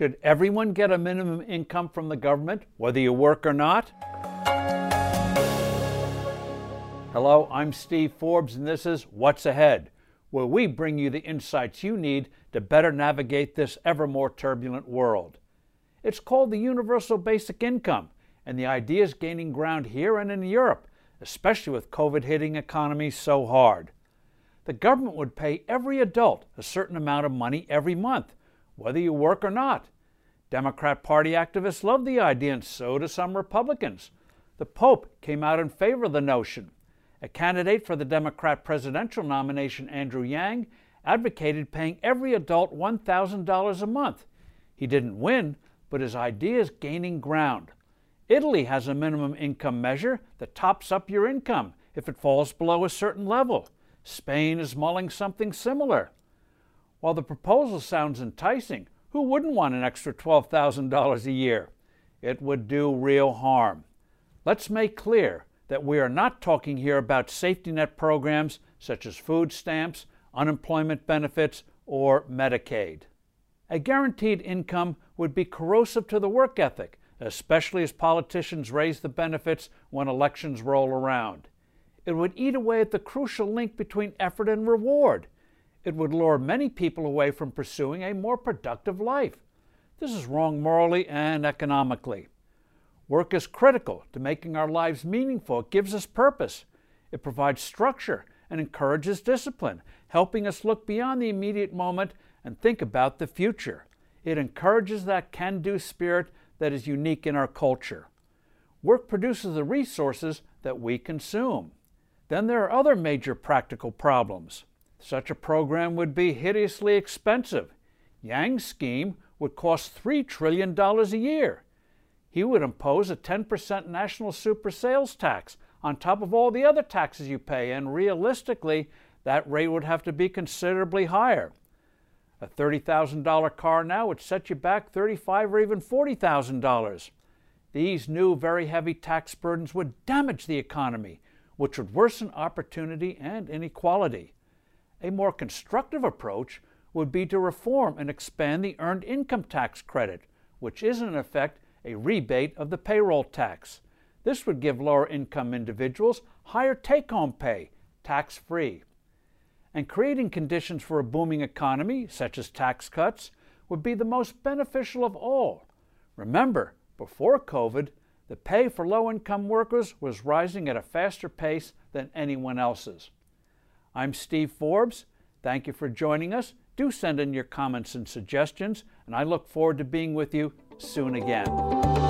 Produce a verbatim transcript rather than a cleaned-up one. Should everyone get a minimum income from the government, whether you work or not? Hello, I'm Steve Forbes, and this is What's Ahead, where we bring you the insights you need to better navigate this ever more turbulent world. It's called the universal basic income, and the idea is gaining ground here and in Europe, especially with COVID hitting economies so hard. The government would pay every adult a certain amount of money every month, whether you work or not. Democrat Party activists love the idea, and so do some Republicans. The Pope came out in favor of the notion. A candidate for the Democrat presidential nomination, Andrew Yang, advocated paying every adult one thousand dollars a month. He didn't win, but his idea is gaining ground. Italy has a minimum income measure that tops up your income if it falls below a certain level. Spain is mulling something similar. While the proposal sounds enticing, who wouldn't want an extra twelve thousand dollars a year? It would do real harm. Let's make clear that we are not talking here about safety net programs such as food stamps, unemployment benefits, or Medicaid. A guaranteed income would be corrosive to the work ethic, especially as politicians raise the benefits when elections roll around. It would eat away at the crucial link between effort and reward. It would lure many people away from pursuing a more productive life. This is wrong morally and economically. Work is critical to making our lives meaningful. It gives us purpose. It provides structure and encourages discipline, helping us look beyond the immediate moment and think about the future. It encourages that can-do spirit that is unique in our culture. Work produces the resources that we consume. Then there are other major practical problems. Such a program would be hideously expensive. Yang's scheme would cost three trillion dollars a year. He would impose a ten percent national super sales tax on top of all the other taxes you pay, and realistically, that rate would have to be considerably higher. A thirty thousand dollar car now would set you back thirty-five thousand dollars or even forty thousand dollars. These new, very heavy tax burdens would damage the economy, which would worsen opportunity and inequality. A more constructive approach would be to reform and expand the Earned Income Tax Credit, which is in effect a rebate of the payroll tax. This would give lower-income individuals higher take-home pay, tax-free. And creating conditions for a booming economy, such as tax cuts, would be the most beneficial of all. Remember, before COVID, the pay for low-income workers was rising at a faster pace than anyone else's. I'm Steve Forbes. Thank you for joining us. Do send in your comments and suggestions, and I look forward to being with you soon again.